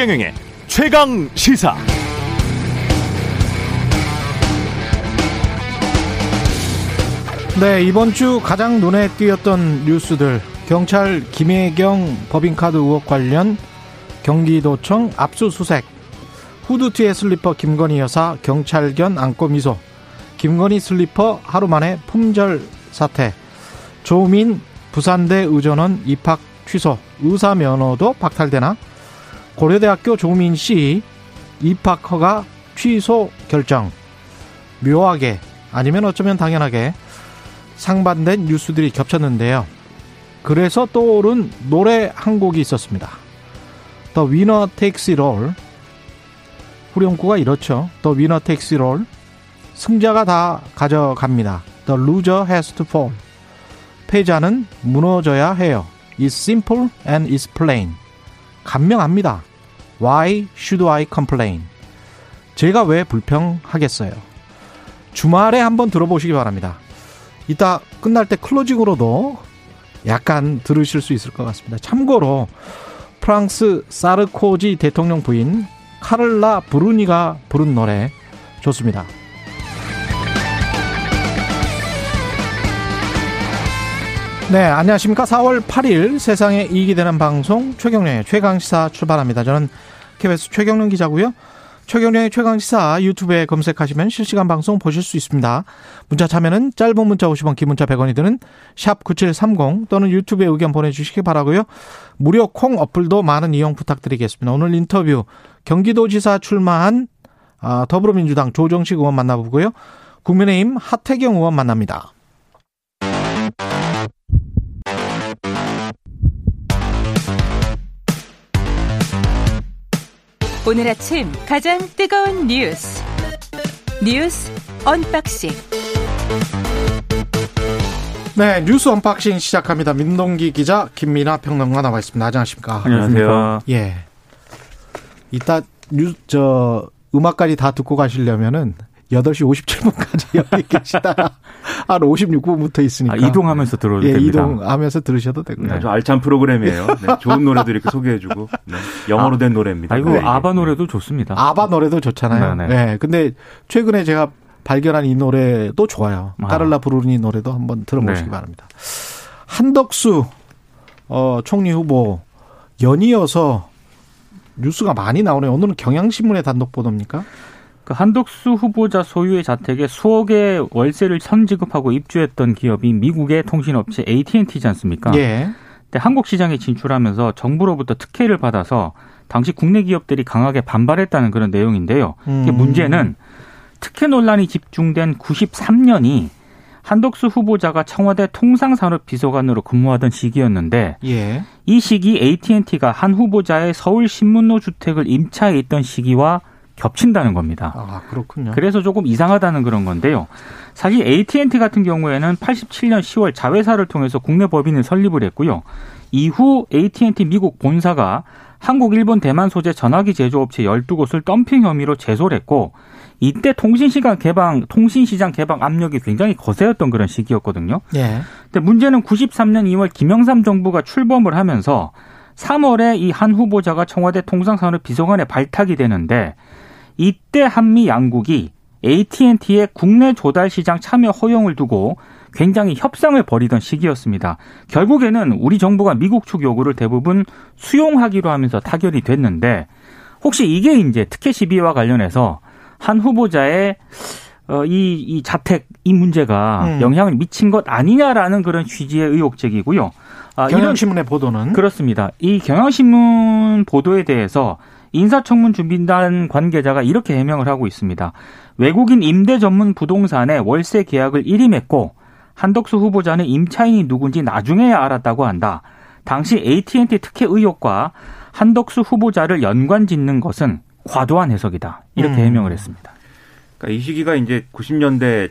최경영의 최강시사. 네, 이번 주 가장 눈에 띄었던 뉴스들. 경찰 김혜경 법인카드 의혹 관련 경기도청 압수수색. 후드 뒤에 슬리퍼 김건희 여사 경찰견 안고 미소. 김건희 슬리퍼 하루 만에 품절 사태. 조민 부산대 의전원 입학 취소. 의사 면허도 박탈되나? 고려대학교 조민 씨 입학 허가 취소 결정. 묘하게 아니면 어쩌면 당연하게 상반된 뉴스들이 겹쳤는데요. 그래서 떠오른 노래 한 곡이 있었습니다. The Winner Takes It All. 후렴구가 이렇죠. The Winner Takes It All. 승자가 다 가져갑니다. The Loser Has to Fall. 패자는 무너져야 해요. It's simple and it's plain. 간명합니다. Why should I complain? 제가 왜 불평하겠어요. 주말에 한번 들어보시기 바랍니다. 이따 끝날 때 클로징으로도 약간 들으실 수 있을 것 같습니다. 참고로 프랑스 사르코지 대통령 부인 카를라 브루니가 부른 노래 좋습니다. 네, 안녕하십니까. 4월 8일 세상에 이익이 되는 방송 최경련의 최강시사 출발합니다. 저는 KBS 최경련 기자고요. 최경련의 최강시사 유튜브에 검색하시면 실시간 방송 보실 수 있습니다. 문자 참여는 짧은 문자 50원, 긴 문자 100원이 드는 샵 9730 또는 유튜브에 의견 보내주시기 바라고요. 무료 콩 어플도 많은 이용 부탁드리겠습니다. 오늘 인터뷰 경기도지사 출마한 더불어민주당 조정식 의원 만나보고요. 국민의힘 하태경 의원 만납니다. 오늘 아침 가장 뜨거운 뉴스 언박싱. 네, 뉴스 언박싱 시작합니다. 민동기 기자, 김민아 평론가 나와 있습니다. 안녕하십니까? 안녕하세요. 예. 이따 음악까지 다 듣고 가시려면은 8시 57분까지 여기 계시다가 한 56분부터 있으니까. 이동하면서 들어도 됩니다. 이동하면서 들으셔도 되고요. 네, 아주 알찬 프로그램이에요. 네, 좋은 노래도 이렇게 소개해주고. 네, 영어로 된 노래입니다. 이거 네. 아바 노래도 좋습니다. 아바 노래도 좋잖아요. 네, 네. 네, 근데 최근에 제가 발견한 이 노래도 좋아요. 카를라 브루니 노래도 한번 들어보시기 네. 바랍니다. 한덕수 총리 후보 연이어서 뉴스가 많이 나오네요. 오늘은 경향신문의 단독 보도입니까? 한덕수 후보자 소유의 자택에 수억의 월세를 선지급하고 입주했던 기업이 미국의 통신업체 AT&T지 않습니까? 예. 근데 한국 시장에 진출하면서 정부로부터 특혜를 받아서 당시 국내 기업들이 강하게 반발했다는 그런 내용인데요. 문제는 특혜 논란이 집중된 93년이 한덕수 후보자가 청와대 통상산업비서관으로 근무하던 시기였는데 예. 이 시기 AT&T가 한 후보자의 서울 신문로 주택을 임차해 있던 시기와 겹친다는 겁니다. 아, 그렇군요. 그래서 조금 이상하다는 그런 건데요. 사실 AT&T 같은 경우에는 87년 10월 자회사를 통해서 국내 법인을 설립을 했고요. 이후 AT&T 미국 본사가 한국, 일본, 대만 소재 전화기 제조업체 12곳을 덤핑 혐의로 제소를 했고 이때 통신시장 개방 압력이 굉장히 거세였던 그런 시기였거든요. 예. 근데 문제는 93년 2월 김영삼 정부가 출범을 하면서 3월에 이 한 후보자가 청와대 통상산업비서관에 발탁이 되는데 이때 한미 양국이 AT&T의 국내 조달 시장 참여 허용을 두고 굉장히 협상을 벌이던 시기였습니다. 결국에는 우리 정부가 미국 측 요구를 대부분 수용하기로 하면서 타결이 됐는데 혹시 이게 이제 특혜 시비와 관련해서 한 후보자의 이 자택 이 문제가 영향을 미친 것 아니냐라는 그런 취지의 의혹 제기고요. 경향신문의 보도는? 그렇습니다. 이 경향신문 보도에 대해서 인사청문 준비단 관계자가 이렇게 해명을 하고 있습니다. 외국인 임대 전문 부동산에 월세 계약을 일임했고 한덕수 후보자는 임차인이 누군지 나중에야 알았다고 한다. 당시 AT&T 특혜 의혹과 한덕수 후보자를 연관 짓는 것은 과도한 해석이다. 이렇게 해명을 했습니다. 그러니까 이 시기가 이제 90년대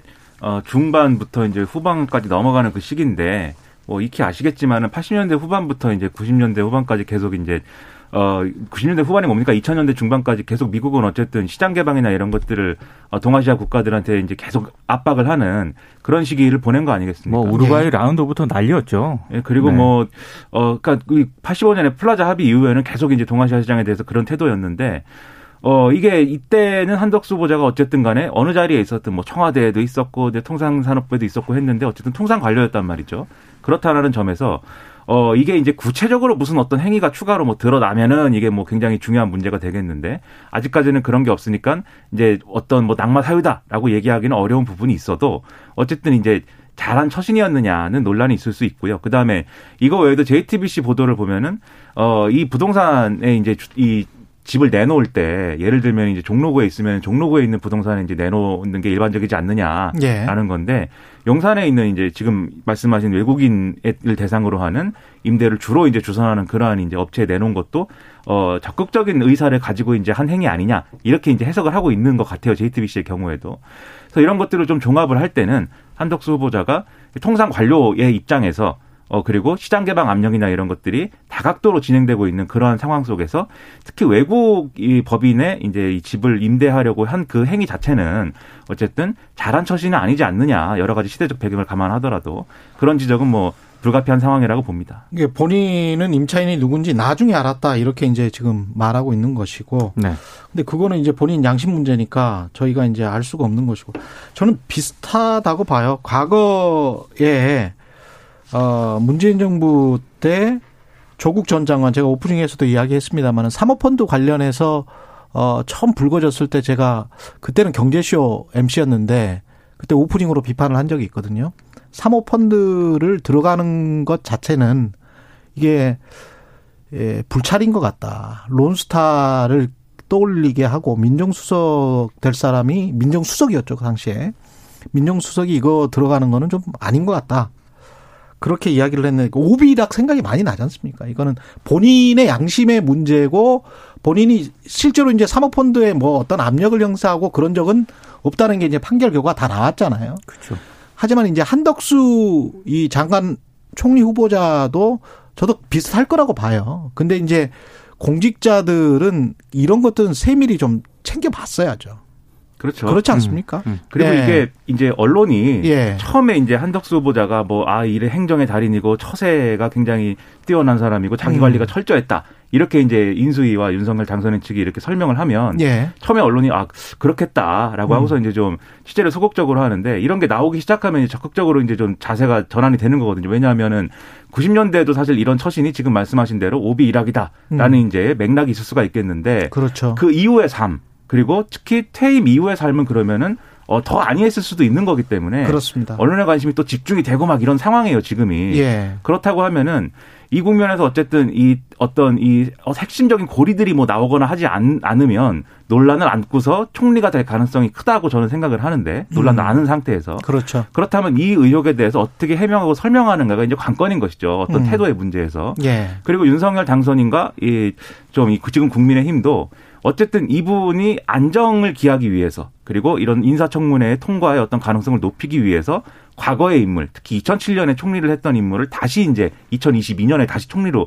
중반부터 이제 후반까지 넘어가는 그 시기인데 익히 아시겠지만은 80년대 후반부터 이제 90년대 후반까지 계속 이제 90년대 후반이 뭡니까? 2000년대 중반까지 계속 미국은 어쨌든 시장 개방이나 이런 것들을 동아시아 국가들한테 이제 계속 압박을 하는 그런 시기를 보낸 거 아니겠습니까? 뭐 우루과이 네. 라운드부터 난리였죠. 예, 그리고 네. 그러니까 85년에 플라자 합의 이후에는 계속 이제 동아시아 시장에 대해서 그런 태도였는데 이게 이때는 한덕수 후보자가 어쨌든 간에 어느 자리에 있었든 뭐 청와대에도 있었고 통상산업부에도 있었고 했는데 어쨌든 통상 관료였단 말이죠. 그렇다는 점에서 이게 이제 구체적으로 무슨 어떤 행위가 추가로 뭐 드러나면은 이게 뭐 굉장히 중요한 문제가 되겠는데 아직까지는 그런 게 없으니까 이제 어떤 뭐 낙마 사유다라고 얘기하기는 어려운 부분이 있어도 어쨌든 이제 잘한 처신이었느냐는 논란이 있을 수 있고요. 그 다음에 이거 외에도 JTBC 보도를 보면은 이 부동산에 이제 이 집을 내놓을 때 예를 들면 이제 종로구에 있으면 종로구에 있는 부동산에 이제 내놓는 게 일반적이지 않느냐라는 예. 건데 용산에 있는 이제 지금 말씀하신 외국인을 대상으로 하는 임대를 주로 이제 주선하는 그러한 이제 업체에 내놓은 것도 적극적인 의사를 가지고 이제 한 행위 아니냐 이렇게 이제 해석을 하고 있는 것 같아요. JTBC의 경우에도. 그래서 이런 것들을 좀 종합을 할 때는 한덕수 후보자가 통상 관료의 입장에서 그리고 시장 개방 압력이나 이런 것들이 다각도로 진행되고 있는 그러한 상황 속에서 특히 외국 이 법인의 이제 이 집을 임대하려고 한 그 행위 자체는 어쨌든 잘한 처신은 아니지 않느냐 여러 가지 시대적 배경을 감안하더라도 그런 지적은 뭐 불가피한 상황이라고 봅니다. 이게 본인은 임차인이 누군지 나중에 알았다 이렇게 이제 지금 말하고 있는 것이고, 네. 근데 그거는 이제 본인 양심 문제니까 저희가 이제 알 수가 없는 것이고, 저는 비슷하다고 봐요. 과거에 문재인 정부 때 조국 전 장관 제가 오프닝에서도 이야기했습니다만은 사모펀드 관련해서 처음 불거졌을 때 제가 그때는 경제쇼 MC였는데 그때 오프닝으로 비판을 한 적이 있거든요. 사모펀드를 들어가는 것 자체는 이게 불찰인 것 같다. 론스타를 떠올리게 하고 민정수석 될 사람이 민정수석이었죠. 그 당시에. 민정수석이 이거 들어가는 거는 좀 아닌 것 같다. 그렇게 이야기를 했는데 오비락 생각이 많이 나지 않습니까? 이거는 본인의 양심의 문제고 본인이 실제로 이제 사모펀드에 뭐 어떤 압력을 행사하고 그런 적은 없다는 게 이제 판결 결과 다 나왔잖아요. 그렇죠. 하지만 이제 한덕수 이 장관 총리 후보자도 저도 비슷할 거라고 봐요. 근데 이제 공직자들은 이런 것들은 세밀히 좀 챙겨봤어야죠. 그렇죠. 그렇지 않습니까? 그리고 예. 이게 이제 언론이 예. 처음에 이제 한덕수 후보자가 이래 행정의 달인이고 처세가 굉장히 뛰어난 사람이고 자기 관리가 철저했다. 이렇게 이제 인수위와 윤석열 당선인 측이 이렇게 설명을 하면 예. 처음에 언론이 그렇겠다라고 하고서 이제 좀 취재를 소극적으로 하는데 이런 게 나오기 시작하면 이제 적극적으로 이제 좀 자세가 전환이 되는 거거든요. 왜냐하면은 90년대에도 사실 이런 처신이 지금 말씀하신 대로 오비일학이다라는 이제 맥락이 있을 수가 있겠는데 그렇죠. 그 이후의 삶. 그리고 특히 퇴임 이후의 삶은 그러면은 더 아니했을 수도 있는 거기 때문에 그렇습니다. 언론의 관심이 또 집중이 되고 막 이런 상황이에요 지금이. 예. 그렇다고 하면은 이 국면에서 어쨌든 이 어떤 이 핵심적인 고리들이 뭐 나오거나 하지 않으면 논란을 안고서 총리가 될 가능성이 크다고 저는 생각을 하는데 논란을 아는 상태에서 그렇죠. 그렇다면 이 의혹에 대해서 어떻게 해명하고 설명하는가가 이제 관건인 것이죠. 어떤 태도의 문제에서. 예. 그리고 윤석열 당선인과 지금 국민의힘도. 어쨌든 이분이 안정을 기하기 위해서 그리고 이런 인사청문회의 통과의 어떤 가능성을 높이기 위해서 과거의 인물, 특히 2007년에 총리를 했던 인물을 다시 이제 2022년에 다시 총리로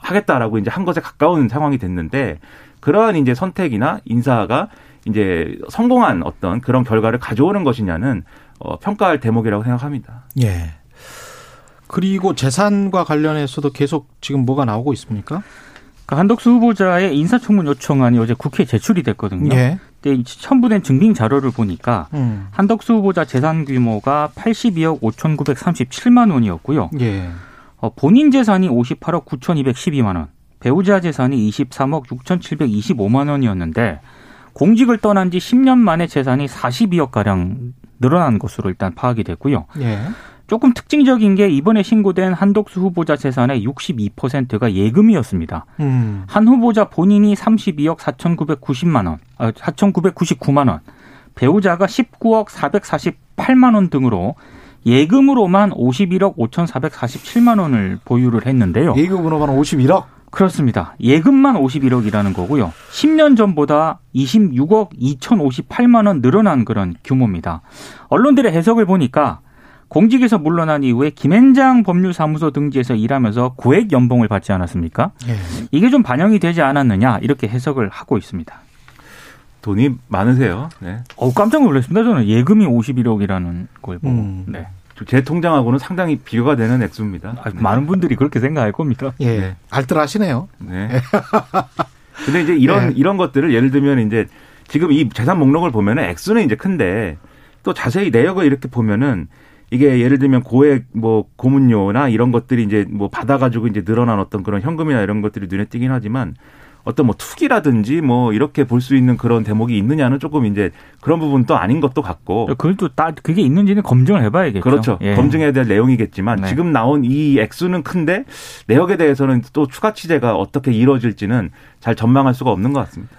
하겠다라고 이제 한 것에 가까운 상황이 됐는데 그러한 이제 선택이나 인사가 이제 성공한 어떤 그런 결과를 가져오는 것이냐는 평가할 대목이라고 생각합니다. 예. 그리고 재산과 관련해서도 계속 지금 뭐가 나오고 있습니까? 한덕수 후보자의 인사청문 요청안이 어제 국회에 제출이 됐거든요. 예. 근데 첨부된 증빙 자료를 보니까 한덕수 후보자 재산 규모가 82억 5,937만 원이었고요. 예. 본인 재산이 58억 9,212만 원, 배우자 재산이 23억 6,725만 원이었는데 공직을 떠난 지 10년 만에 재산이 42억가량 늘어난 것으로 일단 파악이 됐고요. 예. 조금 특징적인 게 이번에 신고된 한덕수 후보자 재산의 62%가 예금이었습니다. 한 후보자 본인이 32억 4,999만 원, 배우자가 19억 448만 원 등으로 예금으로만 51억 5,447만 원을 보유를 했는데요. 예금으로만 51억? 그렇습니다. 예금만 51억이라는 거고요. 10년 전보다 26억 2,058만 원 늘어난 그런 규모입니다. 언론들의 해석을 보니까 공직에서 물러난 이후에 김앤장 법률사무소 등지에서 일하면서 고액 연봉을 받지 않았습니까? 예. 이게 좀 반영이 되지 않았느냐 이렇게 해석을 하고 있습니다. 돈이 많으세요? 네. 깜짝 놀랐습니다. 저는 예금이 51억이라는 걸 보고. 네. 제 통장하고는 상당히 비교가 되는 액수입니다. 아, 네. 많은 분들이 그렇게 생각할 겁니다. 예. 네. 알뜰하시네요. 네. 근데 이제 이런 것들을 예를 들면 이제 지금 이 재산 목록을 보면은 액수는 이제 큰데 또 자세히 내역을 이렇게 보면은 이게 예를 들면 고액 뭐 고문료나 이런 것들이 이제 뭐 받아가지고 이제 늘어난 어떤 그런 현금이나 이런 것들이 눈에 띄긴 하지만 어떤 뭐 투기라든지 뭐 이렇게 볼 수 있는 그런 대목이 있느냐는 조금 이제 그런 부분도 아닌 것도 같고. 그것도 그게 있는지는 검증을 해봐야겠죠. 그렇죠. 예. 검증해야 될 내용이겠지만 네. 지금 나온 이 액수는 큰데 내역에 대해서는 또 추가 취재가 어떻게 이루어질지는 잘 전망할 수가 없는 것 같습니다.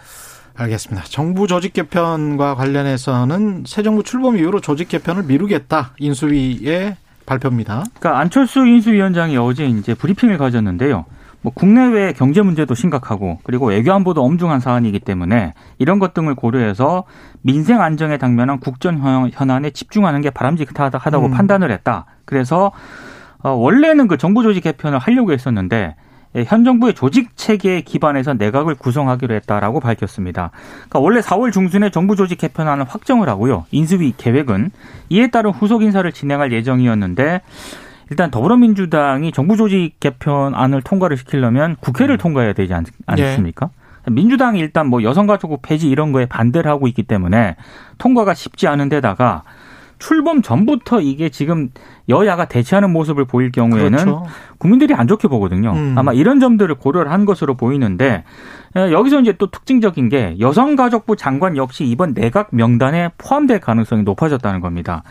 알겠습니다. 정부 조직 개편과 관련해서는 새 정부 출범 이후로 조직 개편을 미루겠다. 인수위의 발표입니다. 그러니까 안철수 인수위원장이 어제 이제 브리핑을 가졌는데요. 뭐 국내외 경제 문제도 심각하고 그리고 외교안보도 엄중한 사안이기 때문에 이런 것 등을 고려해서 민생 안정에 당면한 국전 현안에 집중하는 게 바람직하다고 판단을 했다. 그래서 원래는 그 정부 조직 개편을 하려고 했었는데 현 정부의 조직 체계에 기반해서 내각을 구성하기로 했다라고 밝혔습니다. 그러니까 원래 4월 중순에 정부 조직 개편안을 확정을 하고요. 인수위 계획은 이에 따른 후속 인사를 진행할 예정이었는데 일단 더불어민주당이 정부 조직 개편안을 통과를 시키려면 국회를 통과해야 되지 않습니까? 예. 민주당이 일단 뭐 여성가족부 폐지 이런 거에 반대를 하고 있기 때문에 통과가 쉽지 않은 데다가 출범 전부터 이게 지금 여야가 대치하는 모습을 보일 경우에는 그렇죠. 국민들이 안 좋게 보거든요. 아마 이런 점들을 고려를 한 것으로 보이는데 여기서 이제 또 특징적인 게 여성가족부 장관 역시 이번 내각 명단에 포함될 가능성이 높아졌다는 겁니다.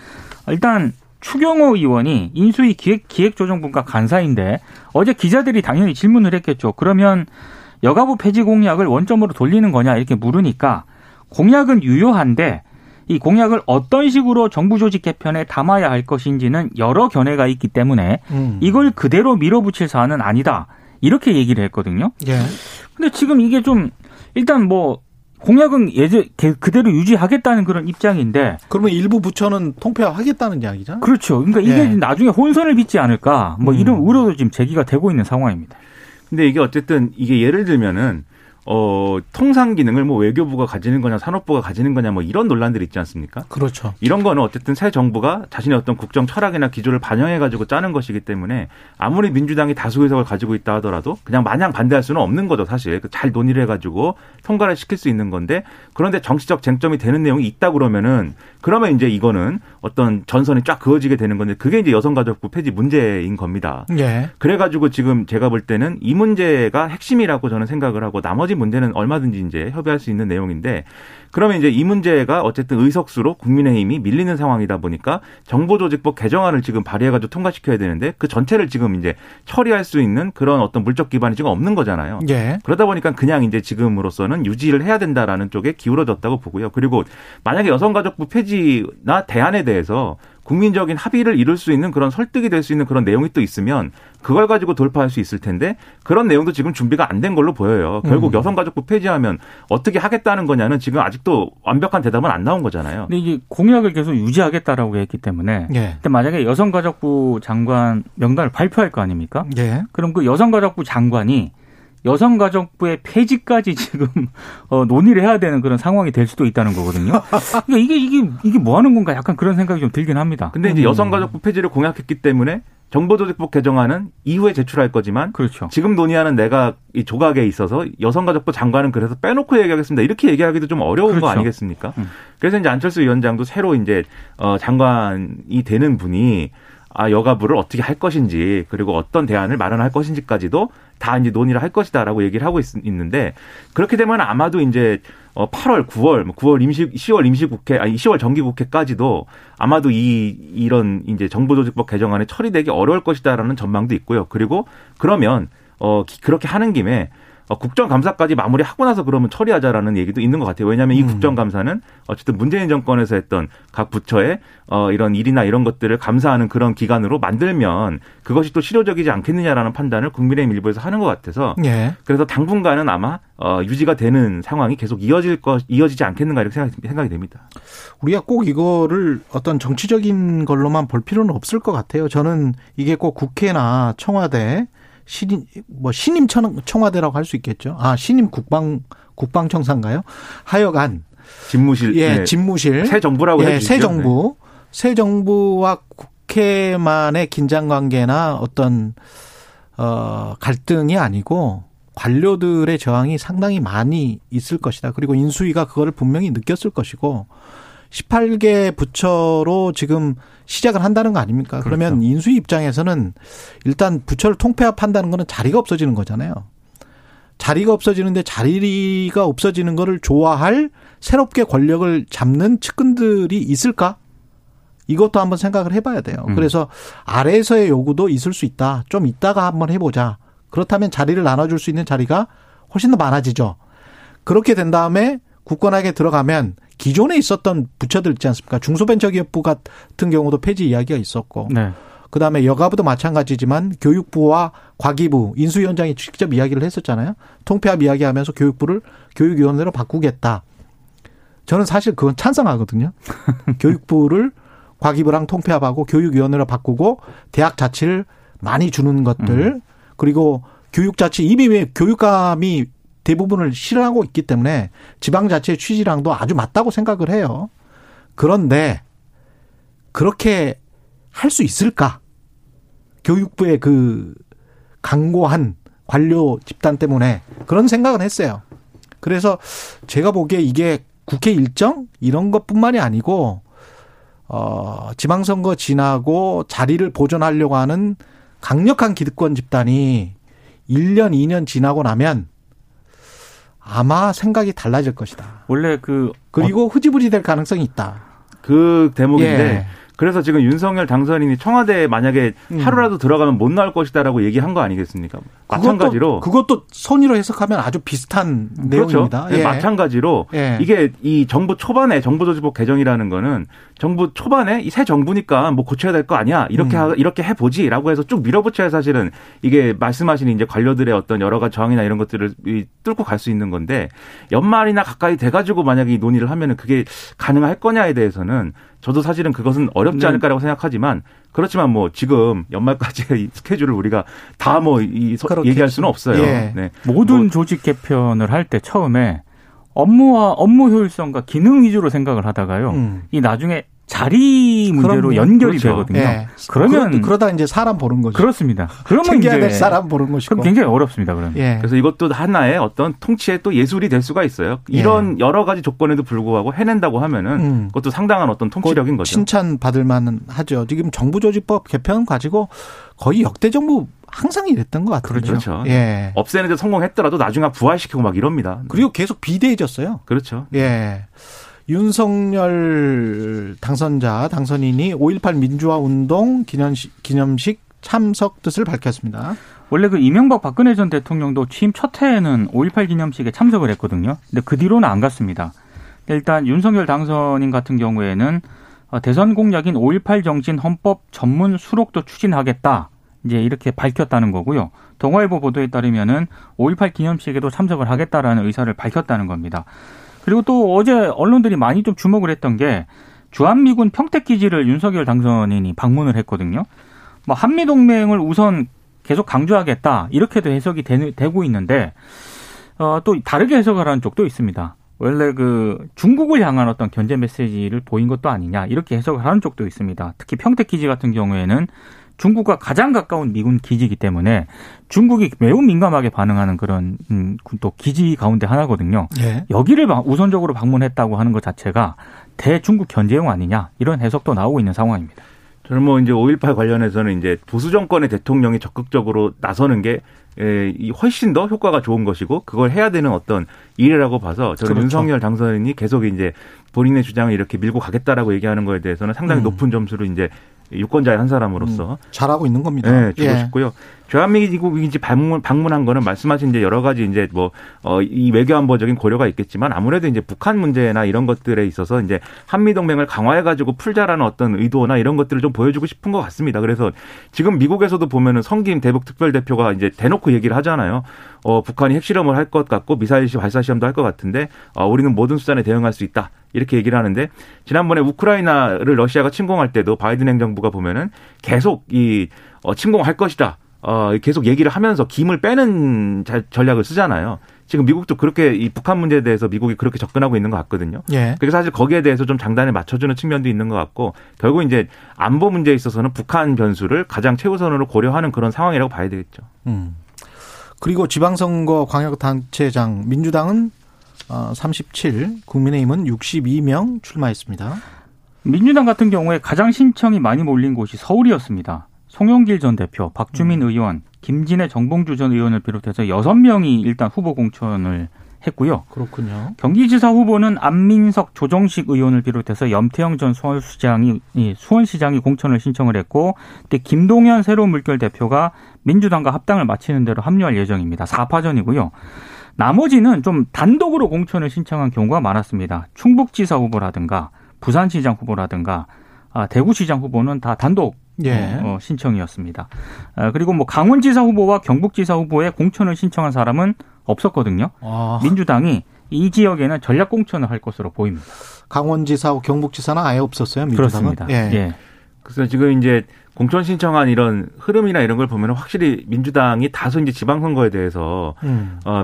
일단 추경호 의원이 인수위 기획조정분과 간사인데 어제 기자들이 당연히 질문을 했겠죠. 그러면 여가부 폐지 공약을 원점으로 돌리는 거냐 이렇게 물으니까 공약은 유효한데 이 공약을 어떤 식으로 정부 조직 개편에 담아야 할 것인지는 여러 견해가 있기 때문에 이걸 그대로 밀어붙일 사안은 아니다. 이렇게 얘기를 했거든요. 예. 근데 지금 이게 좀 일단 뭐 공약은 그대로 유지하겠다는 그런 입장인데. 그러면 일부 부처는 통폐합하겠다는 이야기잖아요. 그렇죠. 그러니까 이게 나중에 혼선을 빚지 않을까. 뭐 이런 우려도 지금 제기가 되고 있는 상황입니다. 근데 이게 어쨌든 이게 예를 들면은 통상 기능을 뭐 외교부가 가지는 거냐 산업부가 가지는 거냐 뭐 이런 논란들이 있지 않습니까? 그렇죠. 이런 거는 어쨌든 새 정부가 자신의 어떤 국정 철학이나 기조를 반영해 가지고 짜는 것이기 때문에 아무리 민주당이 다수 의석을 가지고 있다 하더라도 그냥 마냥 반대할 수는 없는 거죠, 사실. 잘 논의를 해 가지고 통과를 시킬 수 있는 건데 그런데 정치적 쟁점이 되는 내용이 있다 그러면 이제 이거는 어떤 전선이 쫙 그어지게 되는 건데 그게 이제 여성가족부 폐지 문제인 겁니다. 예. 그래 가지고 지금 제가 볼 때는 이 문제가 핵심이라고 저는 생각을 하고 나머지 문제는 얼마든지 이제 협의할 수 있는 내용인데 그러면 이제 이 문제가 어쨌든 의석수로 국민의힘이 밀리는 상황이다 보니까 정보조직법 개정안을 지금 발의해가지고 통과시켜야 되는데 그 전체를 지금 이제 처리할 수 있는 그런 어떤 물적 기반이 지금 없는 거잖아요. 예. 그러다 보니까 그냥 이제 지금으로서는 유지를 해야 된다라는 쪽에 기울어졌다고 보고요. 그리고 만약에 여성가족부 폐지나 대안에 대해서 국민적인 합의를 이룰 수 있는 그런 설득이 될 수 있는 그런 내용이 또 있으면 그걸 가지고 돌파할 수 있을 텐데 그런 내용도 지금 준비가 안 된 걸로 보여요. 결국 여성가족부 폐지하면 어떻게 하겠다는 거냐는 지금 아직도 완벽한 대답은 안 나온 거잖아요. 근데 이게 공약을 계속 유지하겠다라고 했기 때문에 예. 근데 만약에 여성가족부 장관 명단을 발표할 거 아닙니까? 예. 그럼 그 여성가족부 장관이 여성가족부의 폐지까지 지금 논의를 해야 되는 그런 상황이 될 수도 있다는 거거든요. 그러니까 이게 뭐 하는 건가 약간 그런 생각이 좀 들긴 합니다. 근데 이제 여성가족부 폐지를 공약했기 때문에 정보조직법 개정안은 이후에 제출할 거지만 그렇죠. 지금 논의하는 내각 이 조각에 있어서 여성가족부 장관은 그래서 빼놓고 얘기하겠습니다. 이렇게 얘기하기도 좀 어려운 그렇죠. 거 아니겠습니까? 그래서 이제 안철수 위원장도 새로 이제 장관이 되는 분이 여가부를 어떻게 할 것인지 그리고 어떤 대안을 마련할 것인지까지도 다 이제 논의를 할 것이다라고 얘기를 하고 있는데 그렇게 되면 아마도 이제 8월, 9월, 9월 임시, 10월 임시국회, 10월 정기국회까지도 아마도 이런 이제 정보조직법 개정안이 처리되기 어려울 것이다라는 전망도 있고요. 그리고 그러면 그렇게 하는 김에 국정감사까지 마무리하고 나서 그러면 처리하자라는 얘기도 있는 것 같아요. 왜냐하면 이 국정감사는 어쨌든 문재인 정권에서 했던 각 부처의 이런 일이나 이런 것들을 감사하는 그런 기관으로 만들면 그것이 또 실효적이지 않겠느냐라는 판단을 국민의힘 일부에서 하는 것 같아서 예. 그래서 당분간은 아마 유지가 되는 상황이 계속 이어지지 않겠는가 이렇게 생각이 됩니다. 우리가 꼭 이거를 어떤 정치적인 걸로만 볼 필요는 없을 것 같아요. 저는 이게 꼭 국회나 청와대 신임 청와대라고 할 수 있겠죠. 아, 신임 국방청사인가요? 하여간 집무실, 예, 네. 집무실 새 정부라고 예, 해주시죠. 새 정부와 국회만의 긴장 관계나 어떤 갈등이 아니고 관료들의 저항이 상당히 많이 있을 것이다. 그리고 인수위가 그거를 분명히 느꼈을 것이고 18개 부처로 지금 시작을 한다는 거 아닙니까? 그렇죠. 그러면 인수위 입장에서는 일단 부처를 통폐합한다는 거는 자리가 없어지는 거잖아요. 자리가 없어지는데 자리가 없어지는 거를 좋아할 새롭게 권력을 잡는 측근들이 있을까? 이것도 한번 생각을 해봐야 돼요. 그래서 아래에서의 요구도 있을 수 있다. 좀 이따가 한번 해보자. 그렇다면 자리를 나눠줄 수 있는 자리가 훨씬 더 많아지죠. 그렇게 된 다음에 굳건하게 들어가면 기존에 있었던 부처들 있지 않습니까? 중소벤처기업부 같은 경우도 폐지 이야기가 있었고 네. 그다음에 여가부도 마찬가지지만 교육부와 과기부, 인수위원장이 직접 이야기를 했었잖아요. 통폐합 이야기하면서 교육부를 교육위원회로 바꾸겠다. 저는 사실 그건 찬성하거든요. 교육부를 과기부랑 통폐합하고 교육위원회로 바꾸고 대학 자치를 많이 주는 것들 그리고 교육자치 이미 교육감이 대부분을 실현하고 있기 때문에 지방자치의 취지랑도 아주 맞다고 생각을 해요. 그런데 그렇게 할 수 있을까? 교육부의 그 강고한 관료 집단 때문에 그런 생각은 했어요. 그래서 제가 보기에 이게 국회 일정 이런 것뿐만이 아니고 지방선거 지나고 자리를 보존하려고 하는 강력한 기득권 집단이 1년, 2년 지나고 나면 아마 생각이 달라질 것이다. 원래 그리고 흐지부지 될 가능성이 있다. 그 대목인데 예. 그래서 지금 윤석열 당선인이 청와대에 만약에 하루라도 들어가면 못 나올 것이다라고 얘기한 거 아니겠습니까? 마찬가지로. 그것도 선의로 해석하면 아주 비슷한 내용입니다. 그렇죠. 예. 마찬가지로 예. 이게 이 정부 초반에 정부조직법 개정이라는 거는 정부 초반에 이 새 정부니까 뭐 고쳐야 될 거 아니야. 이렇게 해보지라고 해서 쭉 밀어붙여야 사실은 이게 말씀하신 이제 관료들의 어떤 여러 가지 저항이나 이런 것들을 뚫고 갈 수 있는 건데 연말이나 가까이 돼가지고 만약에 이 논의를 하면은 그게 가능할 거냐에 대해서는 저도 사실은 그것은 어렵지 않을까라고 생각하지만 그렇지만 뭐 지금 연말까지의 스케줄을 우리가 다 뭐 얘기할 수는 없어요. 예. 네. 모든 조직 개편을 할 때 처음에 업무와 업무 효율성과 기능 위주로 생각을 하다가요. 이 나중에 자리 문제로 연결이 그렇죠. 되거든요. 예. 그러면 그러다 이제 사람 보는 거죠. 그렇습니다. 그러면 챙겨야 될 사람 보는 것이고. 그럼 굉장히 어렵습니다. 그러면. 예. 그래서 이것도 하나의 어떤 통치의 또 예술이 될 수가 있어요. 이런 예. 여러 가지 조건에도 불구하고 해낸다고 하면은 그것도 상당한 어떤 통치력인 거죠. 칭찬받을 만은 하죠. 지금 정부조직법 개편 가지고 거의 역대 정부 항상 이랬던 것 같아요. 그렇죠. 예. 없애는 데 성공했더라도 나중에 부활시키고 막 이럽니다. 그리고 계속 비대해졌어요. 그렇죠. 예. 윤석열 당선인이 5.18 민주화운동 기념식 참석 뜻을 밝혔습니다. 원래 그 이명박 박근혜 전 대통령도 취임 첫 해에는 5.18 기념식에 참석을 했거든요. 근데 그 뒤로는 안 갔습니다. 일단 윤석열 당선인 같은 경우에는 대선 공약인 5.18 정신 헌법 전문 수록도 추진하겠다. 이제 이렇게 밝혔다는 거고요. 동아일보 보도에 따르면은 5.18 기념식에도 참석을 하겠다라는 의사를 밝혔다는 겁니다. 그리고 또 어제 언론들이 많이 좀 주목을 했던 게 주한미군 평택기지를 윤석열 당선인이 방문을 했거든요. 뭐 한미동맹을 우선 계속 강조하겠다 이렇게도 해석이 되고 있는데 또 다르게 해석을 하는 쪽도 있습니다. 원래 그 중국을 향한 어떤 견제 메시지를 보인 것도 아니냐 이렇게 해석을 하는 쪽도 있습니다. 특히 평택기지 같은 경우에는 중국과 가장 가까운 미군 기지이기 때문에 중국이 매우 민감하게 반응하는 그런 또 기지 가운데 하나거든요. 예. 여기를 우선적으로 방문했다고 하는 것 자체가 대중국 견제용 아니냐 이런 해석도 나오고 있는 상황입니다. 저는 뭐 이제 5.18 관련해서는 이제 보수 정권의 대통령이 적극적으로 나서는 게 훨씬 더 효과가 좋은 것이고 그걸 해야 되는 어떤 일이라고 봐서 저는 그렇죠. 윤석열 당선인이 계속 이제 본인의 주장을 이렇게 밀고 가겠다라고 얘기하는 거에 대해서는 상당히 높은 점수를 이제 유권자의 한 사람으로서 잘하고 있는 겁니다. 네, 주고 싶고요. 대한민국 이제 방문한 거는 말씀하신 이제 여러 가지 이제 이 외교안보적인 고려가 있겠지만 아무래도 이제 북한 문제나 이런 것들에 있어서 이제 한미 동맹을 강화해가지고 풀자라는 어떤 의도나 이런 것들을 좀 보여주고 싶은 것 같습니다. 그래서 지금 미국에서도 보면은 성김 대북 특별대표가 이제 대놓고 얘기를 하잖아요. 북한이 핵실험을 할 것 같고 미사일 발사 시험도 할 것 같은데 우리는 모든 수단에 대응할 수 있다. 이렇게 얘기를 하는데 지난번에 우크라이나를 러시아가 침공할 때도 바이든 행정부가 보면은 계속 이 침공할 것이다. 계속 얘기를 하면서 김을 빼는 전략을 쓰잖아요. 지금 미국도 그렇게 이 북한 문제에 대해서 미국이 그렇게 접근하고 있는 것 같거든요. 예. 그래서 사실 거기에 대해서 좀 장단을 맞춰주는 측면도 있는 것 같고 결국 이제 안보 문제에 있어서는 북한 변수를 가장 최우선으로 고려하는 그런 상황이라고 봐야 되겠죠. 그리고 지방선거 광역단체장 민주당은 37, 국민의힘은 62명 출마했습니다. 민주당 같은 경우에 가장 신청이 많이 몰린 곳이 서울이었습니다. 송영길 전 대표, 박주민 의원, 김진애 정봉주 전 의원을 비롯해서 6명이 일단 후보 공천을 했고요. 그렇군요. 경기지사 후보는 안민석, 조정식 의원을 비롯해서 염태영 전 수원시장이 공천을 신청을 했고, 그때 김동연 새로운 물결 대표가 민주당과 합당을 마치는 대로 합류할 예정입니다. 4파전이고요. 나머지는 좀 단독으로 공천을 신청한 경우가 많았습니다. 충북지사 후보라든가 부산시장 후보라든가 대구시장 후보는 다 단독 신청이었습니다. 그리고 뭐 강원지사 후보와 경북지사 후보에 공천을 신청한 사람은 없었거든요. 민주당이 이 지역에는 전략 공천을 할 것으로 보입니다. 강원지사와 경북지사는 아예 없었어요. 민주당은? 그렇습니다. 예. 그래서 지금 이제 공천 신청한 이런 흐름이나 이런 걸 보면 확실히 민주당이 다소 이제 지방선거에 대해서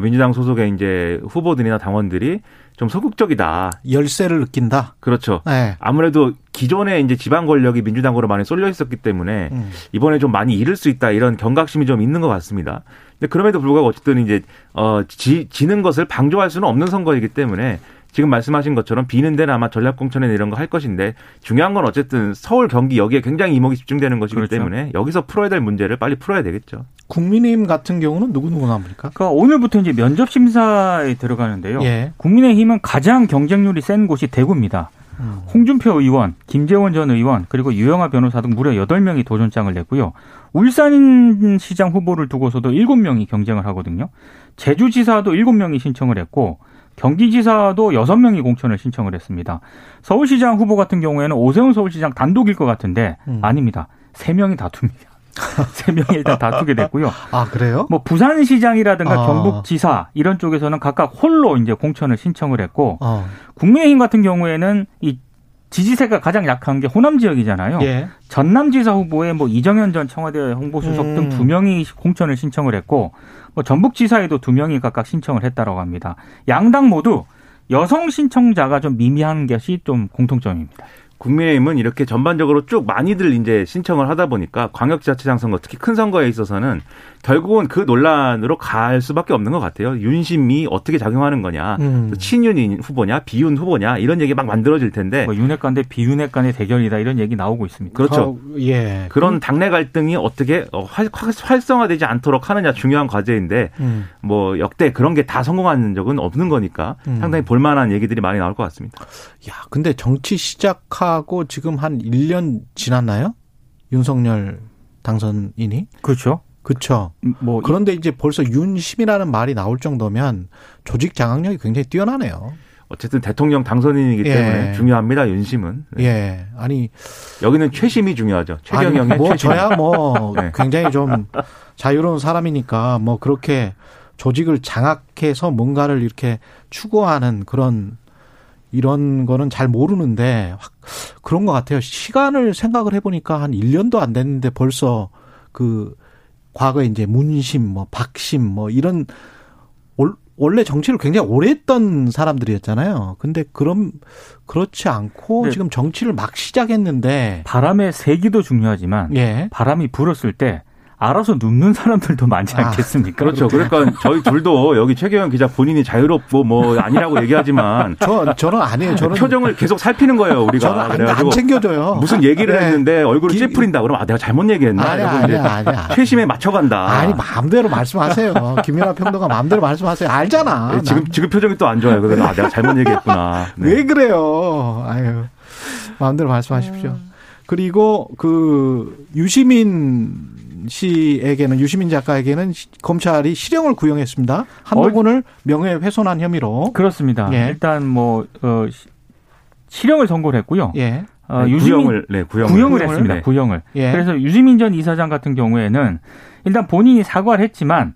민주당 소속의 이제 후보들이나 당원들이 좀 소극적이다. 열세를 느낀다. 그렇죠. 네. 아무래도 기존에 이제 지방 권력이 민주당으로 많이 쏠려 있었기 때문에 이번에 좀 많이 잃을 수 있다 이런 경각심이 좀 있는 것 같습니다. 근데 그럼에도 불구하고 어쨌든 이제 지는 것을 방조할 수는 없는 선거이기 때문에. 지금 말씀하신 것처럼 비는 데는 아마 전략공천이나 이런 거 할 것인데 중요한 건 어쨌든 서울, 경기 여기에 굉장히 이목이 집중되는 것이기 그렇죠. 때문에 여기서 풀어야 될 문제를 빨리 풀어야 되겠죠. 국민의힘 같은 경우는 누구누구 나옵니까? 그러니까 오늘부터 이제 면접심사에 들어가는데요. 예. 국민의힘은 가장 경쟁률이 센 곳이 대구입니다. 홍준표 의원, 김재원 전 의원, 그리고 유영하 변호사 등 무려 8명이 도전장을 냈고요. 울산시장 후보를 두고서도 7명이 경쟁을 하거든요. 제주지사도 7명이 신청을 했고 경기지사도 6명이 공천을 신청을 했습니다. 서울시장 후보 같은 경우에는 오세훈 서울시장 단독일 것 같은데 아닙니다. 3명이 다툽니다. 3명이 일단 다투게 됐고요. 아, 그래요? 뭐 부산시장이라든가 경북지사 이런 쪽에서는 각각 홀로 이제 공천을 신청을 했고 국민의힘 같은 경우에는 이 지지세가 가장 약한 게 호남 지역이잖아요. 예. 전남지사 후보에 뭐 이정현 전 청와대 홍보수석 등 2명이 공천을 신청을 했고 뭐 전북지사에도 2명이 각각 신청을 했다라고 합니다. 양당 모두 여성 신청자가 좀 미미한 것이 좀 공통점입니다. 국민의힘은 이렇게 전반적으로 쭉 많이들 이제 신청을 하다 보니까 광역지자체장 선거 특히 큰 선거에 있어서는 결국은 그 논란으로 갈 수밖에 없는 것 같아요. 윤심이 어떻게 작용하는 거냐, 친윤 후보냐, 비윤 후보냐 이런 얘기 막 만들어질 텐데. 뭐 윤핵관 대 비윤핵 간의 대결이다 이런 얘기 나오고 있습니다. 그렇죠. 예. 그런 당내 갈등이 어떻게 활성화되지 않도록 하느냐 중요한 과제인데 뭐 역대 그런 게 다 성공한 적은 없는 거니까 상당히 볼만한 얘기들이 많이 나올 것 같습니다. 야, 근데 정치 시작하고 지금 한 1년 지났나요? 윤석열 당선인이? 그렇죠. 그렇죠. 뭐 그런데 이제 벌써 윤심이라는 말이 나올 정도면 조직 장악력이 굉장히 뛰어나네요. 어쨌든 대통령 당선인이기 때문에 중요합니다. 윤심은. 네. 예. 아니 여기는 최심이 중요하죠. 최경영의 뭐 최심. 저야 뭐 네. 굉장히 좀 자유로운 사람이니까 뭐 그렇게 조직을 장악해서 뭔가를 이렇게 추구하는 그런 이런 거는 잘 모르는데 그런 것 같아요. 시간을 생각을 해보니까 한 1년도 안 됐는데 벌써 그 과거에 이제 문심, 뭐, 박심, 뭐, 이런, 원래 정치를 굉장히 오래 했던 사람들이었잖아요. 근데 그렇지 않고 지금 정치를 막 시작했는데. 바람의 세기도 중요하지만. 예. 바람이 불었을 때 알아서 눕는 사람들도 많지 않겠습니까? 그렇죠. 그러니까 저희 둘도 여기 최경영 기자 본인이 자유롭고 뭐 아니라고 얘기하지만. 저는 아니에요. 저는. 표정을 계속 살피는 거예요, 우리가. 저는 안 챙겨줘요. 무슨 얘기를 했는데 얼굴을 찌푸린다. 그러면 내가 잘못 얘기했나? 아니야. 최심에 맞춰간다. 아니, 마음대로 말씀하세요. 김연아 평론가 마음대로 말씀하세요. 알잖아. 네, 지금 표정이 또 안 좋아요. 그래서 내가 잘못 얘기했구나. 네. 왜 그래요? 아유. 마음대로 말씀하십시오. 그리고 그 유시민 씨에게는, 유시민 작가에게는 검찰이 실형을 구형했습니다. 한동훈을 명예훼손한 혐의로. 그렇습니다. 예. 일단 뭐 실형을 선고를 했고요. 예. 구형을 했습니다. 네. 구형을. 예. 그래서 유시민 전 이사장 같은 경우에는 일단 본인이 사과를 했지만,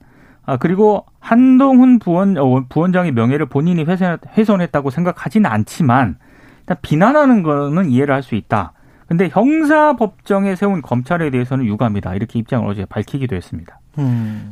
그리고 한동훈 부원장의 명예를 본인이 훼손했다고 생각하지는 않지만, 일단 비난하는 거는 이해를 할 수 있다. 근데 형사법정에 세운 검찰에 대해서는 유감이다. 이렇게 입장을 어제 밝히기도 했습니다.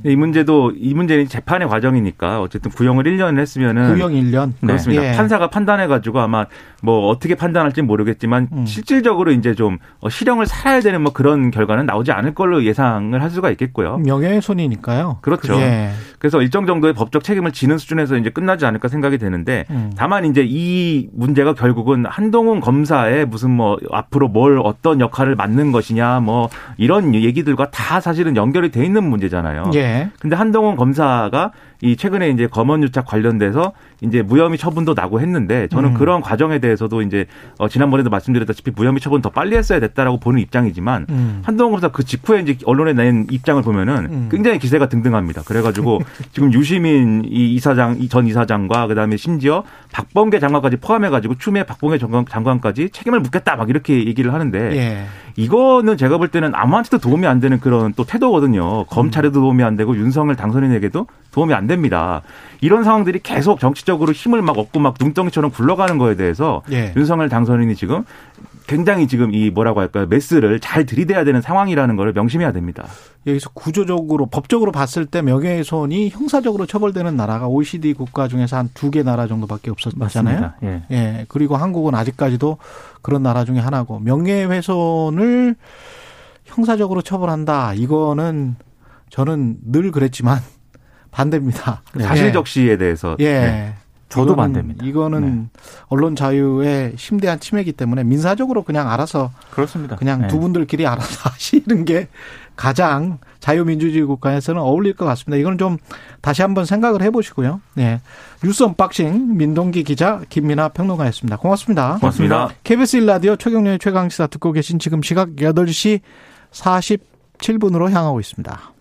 이 문제는 재판의 과정이니까 어쨌든 구형을 1년을 했으면은. 구형 1년? 그렇습니다. 네. 예. 판사가 판단해가지고 아마 뭐 어떻게 판단할지는 모르겠지만 실질적으로 이제 좀 실형을 살아야 되는 뭐 그런 결과는 나오지 않을 걸로 예상을 할 수가 있겠고요. 명예훼손이니까요. 그렇죠. 예. 그래서 일정 정도의 법적 책임을 지는 수준에서 이제 끝나지 않을까 생각이 되는데 다만 이제 이 문제가 결국은 한동훈 검사의 무슨 뭐 앞으로 뭘 어떤 역할을 맡는 것이냐 뭐 이런 얘기들과 다 사실은 연결이 돼 있는 문제죠. 잖아요. 예. 근데 한동훈 검사가 이 최근에 이제 검언유착 관련돼서 이제 무혐의 처분도 나고 했는데 저는 그런 과정에 대해서도 이제 지난번에도 말씀드렸다시피 무혐의 처분 더 빨리 했어야 됐다라고 보는 입장이지만 한동훈 검사 그 직후에 이제 언론에 낸 입장을 보면은 굉장히 기세가 등등합니다. 그래가지고 지금 유시민 전 이사장과 그다음에 심지어 박범계 장관까지 포함해가지고 추미애 박범계 장관까지 책임을 묻겠다 막 이렇게 얘기를 하는데 예. 이거는 제가 볼 때는 아무한테도 도움이 안 되는 그런 또 태도거든요. 검찰에도 도움이 안 되고 윤석열 당선인에게도 도움이 안 됩니다. 이런 상황들이 계속 정치적으로 힘을 막 얻고 막 눈덩이처럼 굴러가는 거에 대해서 예. 윤석열 당선인이 지금 굉장히 지금 이 뭐라고 할까요? 메스를 잘 들이대야 되는 상황이라는 걸 명심해야 됩니다. 여기서 구조적으로 법적으로 봤을 때 명예훼손이 형사적으로 처벌되는 나라가 OECD 국가 중에서 한 2개 나라 정도밖에 없었잖아요. 예. 예. 그리고 한국은 아직까지도 그런 나라 중에 하나고 명예훼손을 형사적으로 처벌한다. 이거는 저는 늘 그랬지만 반대입니다. 사실적시에 예. 대해서. 예. 네. 저도 반대입니다. 이거는 네. 언론 자유의 심대한 침해이기 때문에 민사적으로 그냥 알아서. 그렇습니다. 그냥 네. 두 분들끼리 알아서 하시는 게 가장 자유민주주의 국가에서는 어울릴 것 같습니다. 이건 좀 다시 한번 생각을 해보시고요. 네. 뉴스 언박싱 민동기 기자, 김민하 평론가였습니다. 고맙습니다. 고맙습니다. KBS 1라디오 최경련의 최강시사 듣고 계신 지금 시각 8시 47분으로 향하고 있습니다.